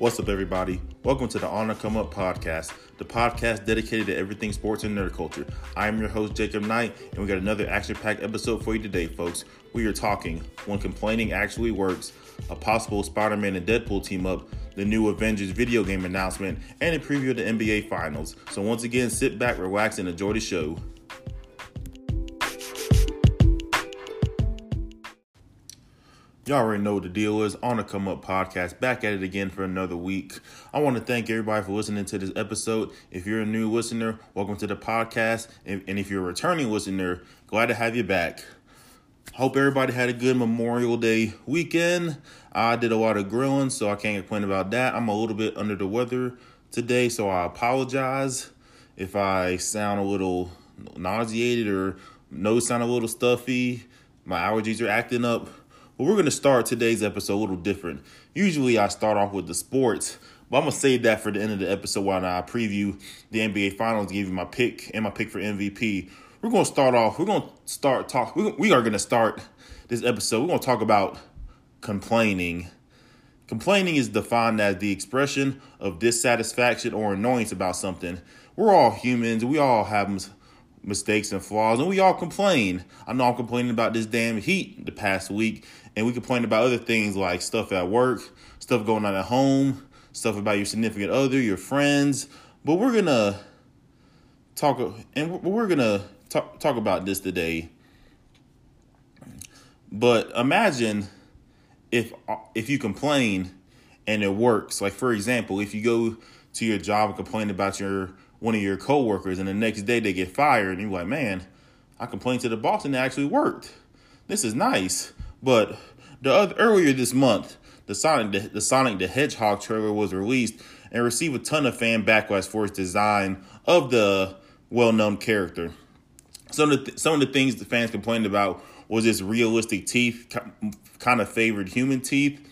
What's up, everybody? Welcome to the Honor Come Up podcast, the podcast dedicated to everything sports and nerd culture. I'm your host, Jacob Knight, and we got another action-packed episode for you today, folks. We are talking When Complaining Actually Works, a possible Spider-Man and Deadpool team-up, the new Avengers video game announcement, and a preview of the NBA Finals. So once again, sit back, relax, and enjoy the show. Y'all already know what the deal is. Honor Come Up podcast, back at it again for another week. I want to thank everybody for listening to this episode. If you're a new listener, welcome to the podcast. And if you're a returning listener, glad to have you back. Hope everybody had a good Memorial Day weekend. I did a lot of grilling, so I can't complain about that. I'm a little bit under the weather today, so I apologize if I sound a little nauseated or nose sound a little stuffy. My allergies are acting up. But we're going to start today's episode a little different. Usually I start off with the sports, but I'm going to save that for the end of the episode while I preview the NBA Finals, give you my pick and my pick for MVP. We're going to start off, we're going to talk about complaining. Complaining is defined as the expression of dissatisfaction or annoyance about something. We're all humans. We all have mistakes and flaws, and we all complain. I know I'm complaining about this damn heat the past week, and we complain about other things like stuff at work, stuff going on at home, stuff about your significant other, your friends. But we're gonna talk about this today. But imagine if you complain and it works. Like, for example, if you go to your job and complain about one of your coworkers, and the next day they get fired, and you're like, man, I complained to the boss and it actually worked. This is nice. But earlier this month, the Sonic the Hedgehog trailer was released and received a ton of fan backlash for its design of the well-known character. Some of the things the fans complained about was his realistic teeth, kind of favored human teeth,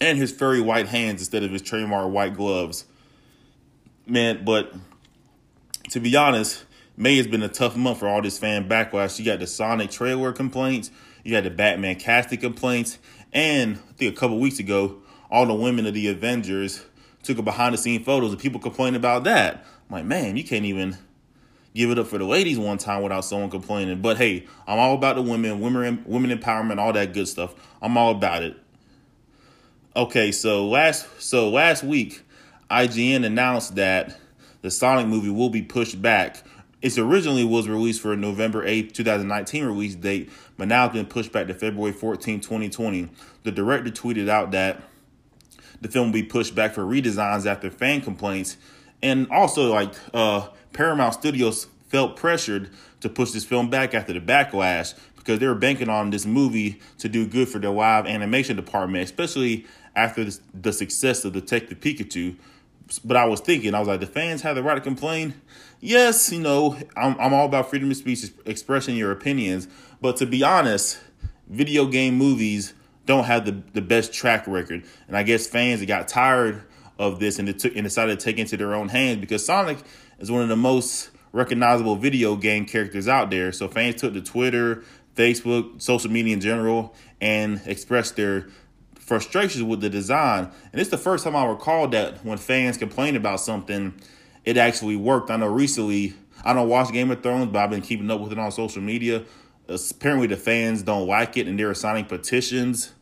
and his furry white hands instead of his trademark white gloves. Man, but to be honest, May has been a tough month for all this fan backlash. You got the Sonic trailer complaints, you had the Batman casting complaints, and I think a couple weeks ago, all the women of the Avengers took a behind-the-scenes photos, and people complained about that. I'm like, man, you can't even give it up for the ladies one time without someone complaining. But hey, I'm all about the women empowerment, all that good stuff. I'm all about it. Okay, so last week, IGN announced that the Sonic movie will be pushed back. It originally was released for a November 8th, 2019 release date, but now it's been pushed back to February 14, 2020. The director tweeted out that the film will be pushed back for redesigns after fan complaints. And also, Paramount Studios felt pressured to push this film back after the backlash because they were banking on this movie to do good for their live animation department, especially after the success of Detective Pikachu. But I was like, the fans have the right to complain. Yes, I'm all about freedom of speech, expressing your opinions. But to be honest, video game movies don't have the best track record. And I guess fans got tired of this and decided to take it into their own hands because Sonic is one of the most recognizable video game characters out there. So fans took to Twitter, Facebook, social media in general, and expressed their frustrations with the design. And it's the first time I recall that when fans complain about something, it actually worked. I know recently, I don't watch Game of Thrones, but I've been keeping up with it on social media. Apparently the fans don't like it, and they're signing petitions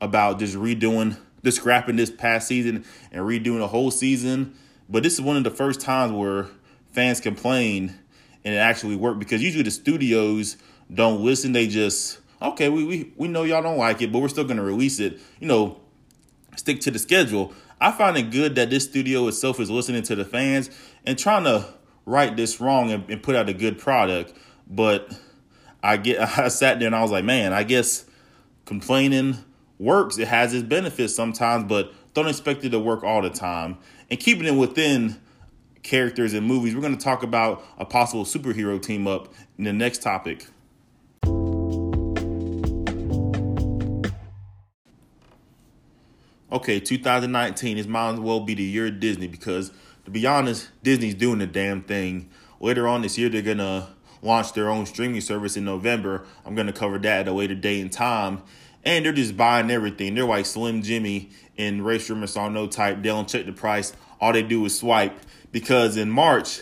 about just scrapping this past season and redoing the whole season. But this is one of the first times where fans complained and it actually worked, because usually the studios don't listen. They just, okay, we know y'all don't like it, but we're still going to release it. Stick to the schedule. I find it good that this studio itself is listening to the fans and trying to right this wrong and put out a good product. But I sat there and I was like, man, I guess complaining works. It has its benefits sometimes, but don't expect it to work all the time. And keeping it within characters and movies, we're going to talk about a possible superhero team up in the next topic. Okay, 2019 is might as well be the year of Disney, because to be honest, Disney's doing the damn thing. Later on this year, they're going to launch their own streaming service in November. I'm going to cover that at a later day and time. And they're just buying everything. They're like Slim Jimmy and Race Rumor Saw No Type. They don't check the price. All they do is swipe. Because in March,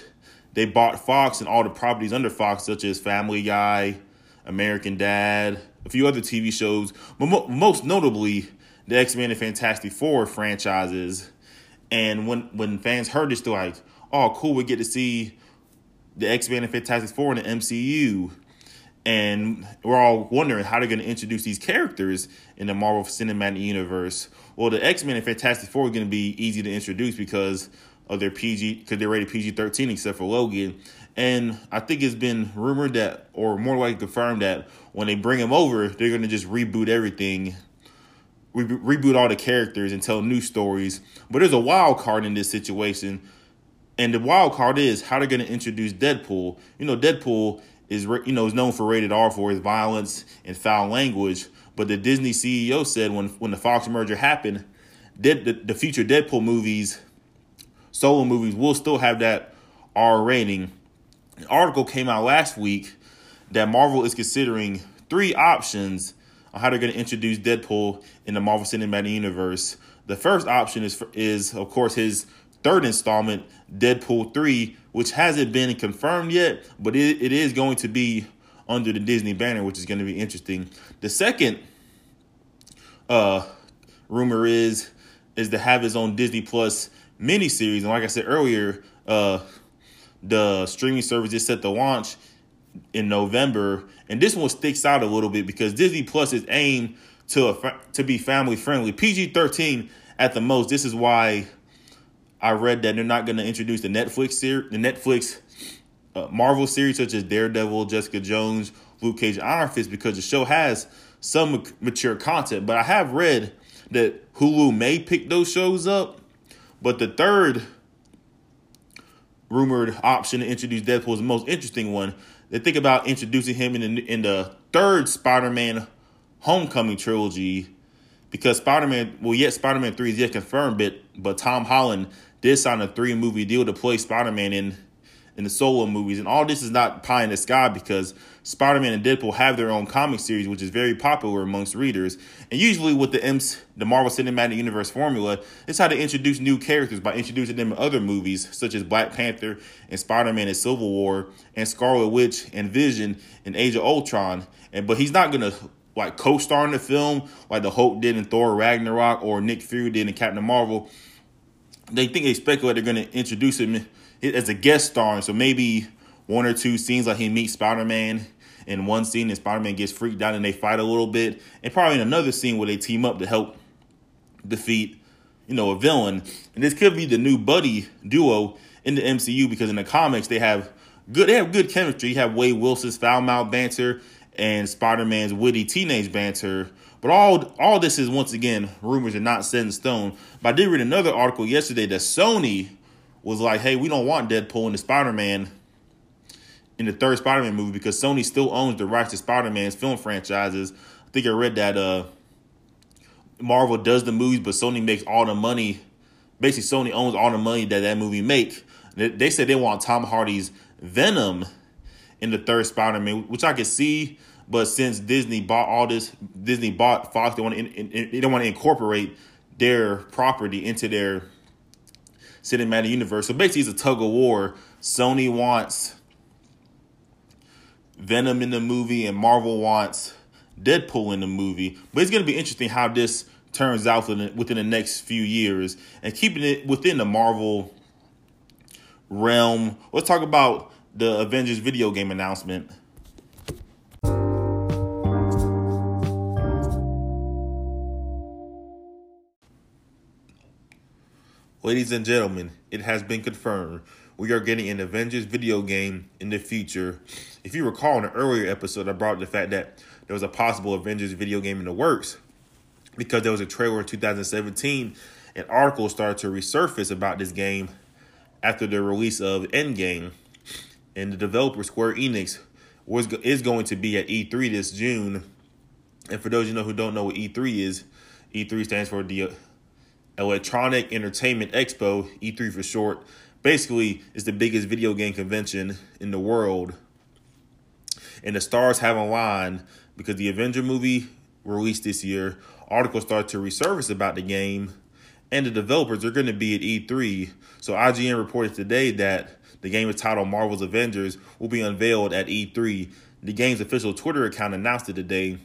they bought Fox and all the properties under Fox, such as Family Guy, American Dad, a few other TV shows. But most notably, the X-Men and Fantastic Four franchises. And when fans heard this, they're like, oh, cool, we get to see the X-Men and Fantastic Four in the MCU. And we're all wondering how they're going to introduce these characters in the Marvel Cinematic Universe. Well, the X-Men and Fantastic Four are going to be easy to introduce because of their because they're rated PG-13 except for Logan. And I think it's been rumored that, or more likely confirmed that, when they bring them over, they're going to just reboot everything. Reboot all the characters and tell new stories. But there's a wild card in this situation. And the wild card is how they're going to introduce Deadpool. You know, Deadpool is known for rated R for his violence and foul language. But the Disney CEO said when the Fox merger happened, the future Deadpool movies, solo movies, will still have that R rating. An article came out last week that Marvel is considering three options on how they're going to introduce Deadpool in the Marvel Cinematic Universe. The first option is of course, his third installment, Deadpool 3, which hasn't been confirmed yet, but it is going to be under the Disney banner, which is going to be interesting. The second rumor is to have his own Disney Plus miniseries. And like I said earlier, the streaming service is set to launch in November. And this one sticks out a little bit because Disney Plus is aimed to be family friendly. PG-13 at the most. This is why I read that they're not going to introduce the Netflix Marvel series such as Daredevil, Jessica Jones, Luke Cage, Iron Fist, because the show has some mature content. But I have read that Hulu may pick those shows up. But the third rumored option to introduce Deadpool is the most interesting one. They think about introducing him in the third Spider-Man Homecoming trilogy, because Spider-Man 3 is yet confirmed, but Tom Holland did sign a 3-movie deal to play Spider-Man in the solo movies. And all this is not pie in the sky because Spider-Man and Deadpool have their own comic series, which is very popular amongst readers. And usually with the Marvel Cinematic Universe formula, it's how to introduce new characters by introducing them in other movies, such as Black Panther and Spider-Man and Civil War and Scarlet Witch and Vision and Age of Ultron. But he's not going to like co-star in the film like the Hulk did in Thor Ragnarok or Nick Fury did in Captain Marvel. They speculate they're going to introduce him as a guest star. So maybe one or two scenes, like he meets Spider-Man in one scene and Spider-Man gets freaked out and they fight a little bit. And probably in another scene where they team up to help defeat, a villain. And this could be the new buddy duo in the MCU because in the comics they have good chemistry. You have Wade Wilson's foul-mouthed banter and Spider-Man's witty teenage banter. But all this is, once again, rumors are not set in stone. But I did read another article yesterday that Sony was like, hey, we don't want Deadpool in the third Spider-Man movie because Sony still owns the rights to Spider-Man's film franchises. I think I read that Marvel does the movies, but Sony makes all the money. Basically, Sony owns all the money that movie make. They said they want Tom Hardy's Venom in the third Spider-Man, which I could see, but since Disney bought Fox, they don't want to incorporate their property into their cinematic universe. So basically, it's a tug of war. Sony wants Venom in the movie, and Marvel wants Deadpool in the movie. But it's going to be interesting how this turns out within the next few years, and keeping it within the Marvel realm. Let's talk about the Avengers video game announcement. Ladies and gentlemen, it has been confirmed. We are getting an Avengers video game in the future. If you recall in an earlier episode, I brought up the fact that there was a possible Avengers video game in the works because there was a trailer in 2017 and articles started to resurface about this game after the release of Endgame. And the developer, Square Enix, is going to be at E3 this June. And for those who don't know what E3 is, E3 stands for the Electronic Entertainment Expo, E3 for short. Basically, it's the biggest video game convention in the world. And the stars have aligned because the Avenger movie released this year, articles start to resurface about the game, and the developers are going to be at E3. So IGN reported today that the game entitled Marvel's Avengers will be unveiled at E3. The game's official Twitter account announced it today.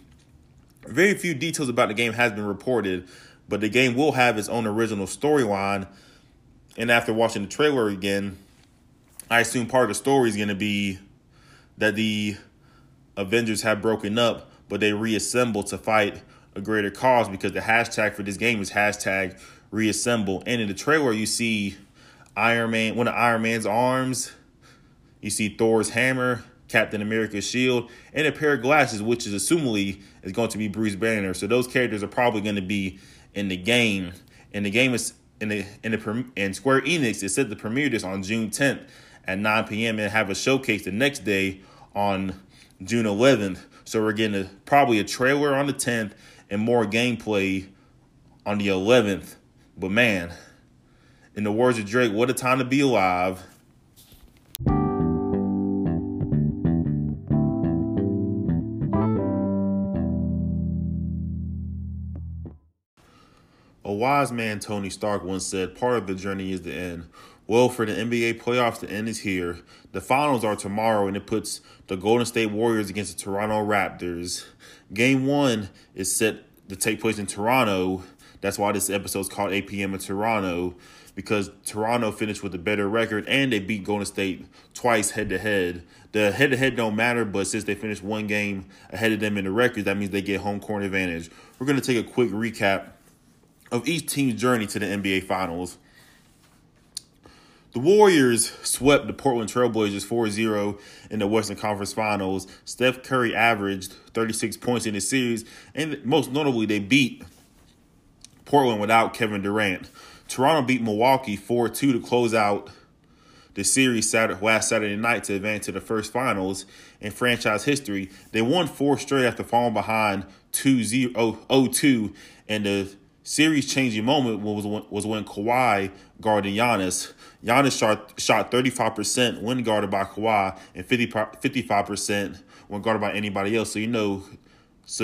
Very few details about the game has been reported, but the game will have its own original storyline. And after watching the trailer again, I assume part of the story is going to be that the Avengers have broken up, but they reassemble to fight a greater cause, because the hashtag for this game is hashtag reassemble. And in the trailer, you see Iron Man, one of Iron Man's arms. You see Thor's hammer, Captain America's shield, and a pair of glasses, which is assumably is going to be Bruce Banner. So those characters are probably going to be in the game. And the game is in Square Enix is set to premiere this on June 10th at 9 p.m. and have a showcase the next day on June 11th. So we're getting probably a trailer on the 10th and more gameplay on the 11th. But man, in the words of Drake, what a time to be alive. A wise man, Tony Stark, once said, part of the journey is the end. Well, for the NBA playoffs, the end is here. The finals are tomorrow, and it puts the Golden State Warriors against the Toronto Raptors. Game 1 is set to take place in Toronto. That's why this episode is called 8 p.m. in Toronto, because Toronto finished with a better record and they beat Golden State twice head-to-head. The head-to-head don't matter, but since they finished one game ahead of them in the record, that means they get home court advantage. We're going to take a quick recap of each team's journey to the NBA Finals. The Warriors swept the Portland Trailblazers 4-0 in the Western Conference Finals. Steph Curry averaged 36 points in the series, and most notably, they beat Portland without Kevin Durant. Toronto beat Milwaukee 4-2 to close out the series last Saturday night to advance to the first finals in franchise history. They won 4 straight after falling behind 2-0-0-2, and the series-changing moment was when Kawhi guarded Giannis. Giannis shot 35% when guarded by Kawhi and 55% when guarded by anybody else. So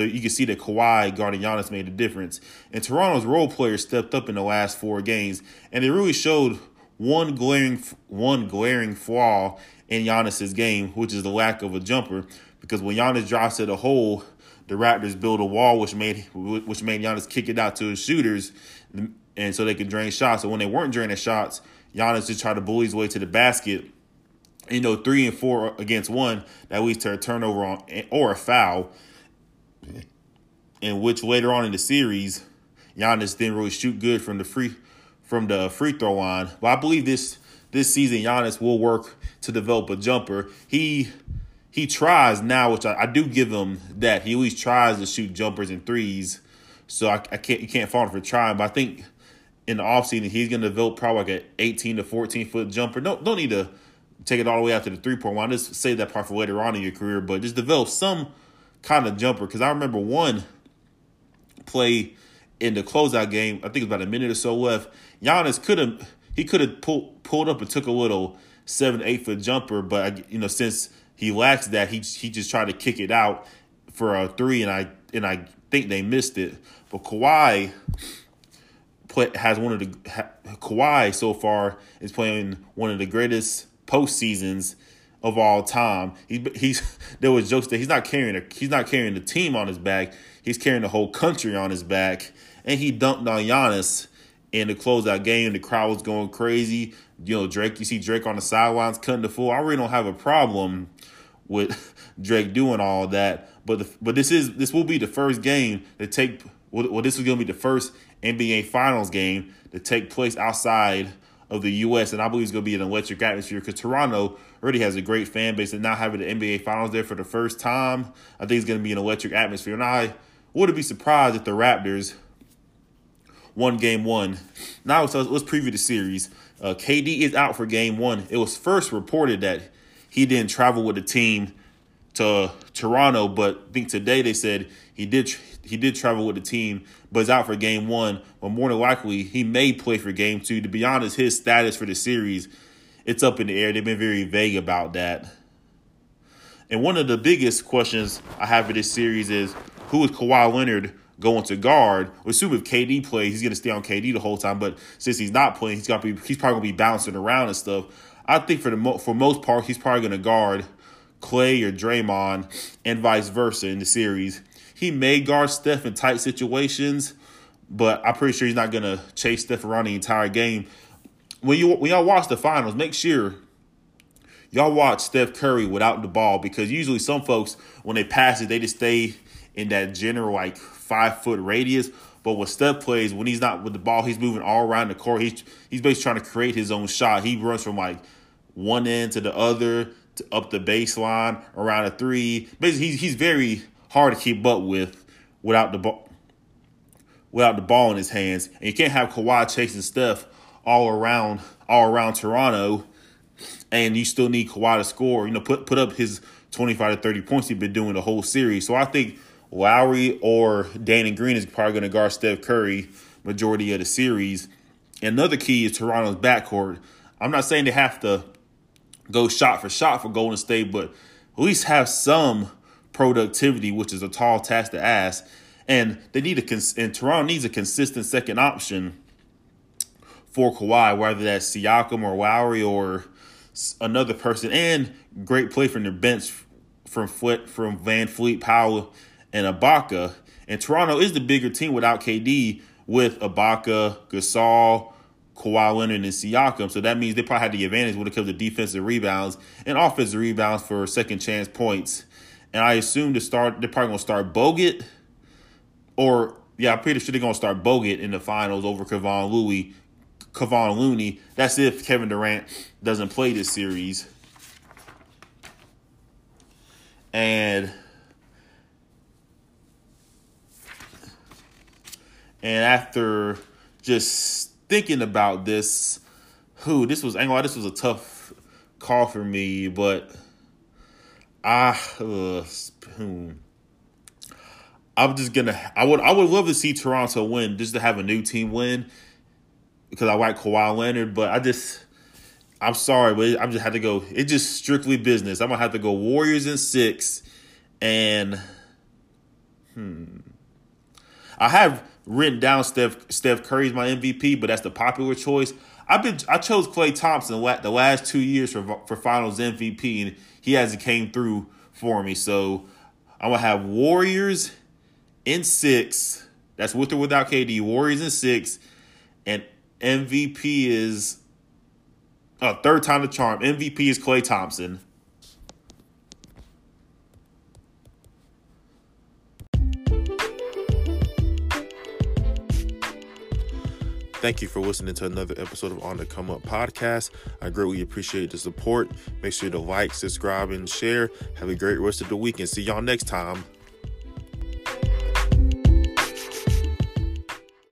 you can see that Kawhi guarding Giannis made a difference. And Toronto's role players stepped up in the last 4 games, and it really showed one glaring flaw in Giannis's game, which is the lack of a jumper. Because when Giannis drives to the hole, the Raptors build a wall, which made Giannis kick it out to his shooters, and so they could drain shots. And when they weren't draining shots, Giannis just tried to bully his way to the basket. 3 and 4 against 1, that leads to a turnover or a foul, in which later on in the series, Giannis didn't really shoot good from the free throw line. But I believe this season Giannis will work to develop a jumper. He tries now, which I do give him that. He always tries to shoot jumpers and threes, so you can't fault him for trying. But I think in the offseason he's going to develop probably like an 18 to 14 foot jumper. Don't need to take it all the way out to the 3-point line. Just save that part for later on in your career. But just develop some kind of jumper, because I remember one play in the closeout game, I think it was about a minute or so left, Giannis could have pulled up and took a little 7-8 foot jumper, but since he lacks that, he just tried to kick it out for a 3, and I think they missed it. But Kawhi so far is playing one of the greatest postseasons of all time. There was jokes that he's not carrying the team on his back. He's carrying the whole country on his back. And he dunked on Giannis in the closeout game. The crowd was going crazy. You see Drake on the sidelines cutting the fool. I really don't have a problem with Drake doing all that. But this will be the first game to take. Well, this is going to be the first NBA Finals game to take place outside of the U.S., and I believe it's going to be an electric atmosphere, because Toronto already has a great fan base, and now having the NBA Finals there for the first time, I think it's going to be an electric atmosphere. And I wouldn't be surprised if the Raptors won Game 1. Now, so let's preview the series. KD is out for Game 1. It was first reported that he didn't travel with the team to Toronto, but I think today they said he did travel with the team, but is out for Game 1. But more than likely, he may play for Game 2. To be honest, his status for the series, it's up in the air. They've been very vague about that. And one of the biggest questions I have for this series is, who is Kawhi Leonard going to guard? We assume if KD plays, he's going to stay on KD the whole time. But since he's not playing, he's probably going to be bouncing around and stuff. I think for most part, he's probably going to guard Klay or Draymond and vice versa in the series. He may guard Steph in tight situations, but I'm pretty sure he's not going to chase Steph around the entire game. When y'all watch the finals, make sure y'all watch Steph Curry without the ball, because usually some folks, when they pass it, they just stay in that general, like, 5-foot radius. But when Steph plays, when he's not with the ball, he's moving all around the court. He's basically trying to create his own shot. He runs from, like, one end to the other, to up the baseline, around a three. Basically, he's very hard to keep up with without the ball in his hands. And you can't have Kawhi chasing Steph all around Toronto, and you still need Kawhi to score, put up his 25 to 30 points he's been doing the whole series. So I think Lowry or Danny Green is probably going to guard Steph Curry majority of the series. Another key is Toronto's backcourt. I'm not saying they have to go shot for Golden State, but at least have some productivity, which is a tall task to ask. And Toronto needs a consistent second option for Kawhi, whether that's Siakam or Lowry or another person, and great play from their bench from Van Fleet, Powell, and Ibaka. And Toronto is the bigger team without KD, with Ibaka, Gasol, Kawhi Leonard, and Siakam. So that means they probably had the advantage when it comes to defensive rebounds and offensive rebounds for second chance points. And I assume they're probably going to start Bogut, I'm pretty sure they're going to start Bogut in the finals over Kevon Looney. That's if Kevin Durant doesn't play this series. And after just thinking about this, this was a tough call for me, but I would love to see Toronto win, just to have a new team win, because I like Kawhi Leonard, but I'm sorry, but I just had to go. It's just strictly business. I'm going to have to go Warriors in 6. And, I have written down Steph Curry's my MVP, but that's the popular choice. I chose Klay Thompson the last 2 years for finals MVP, and he hasn't came through for me. So I'm going to have Warriors in 6. That's with or without KD. Warriors in 6. And MVP is third time the charm. MVP is Klay Thompson. Thank you for listening to another episode of Honor Come Up podcast. I greatly appreciate the support. Make sure to like, subscribe, and share. Have a great rest of the week, and see y'all next time.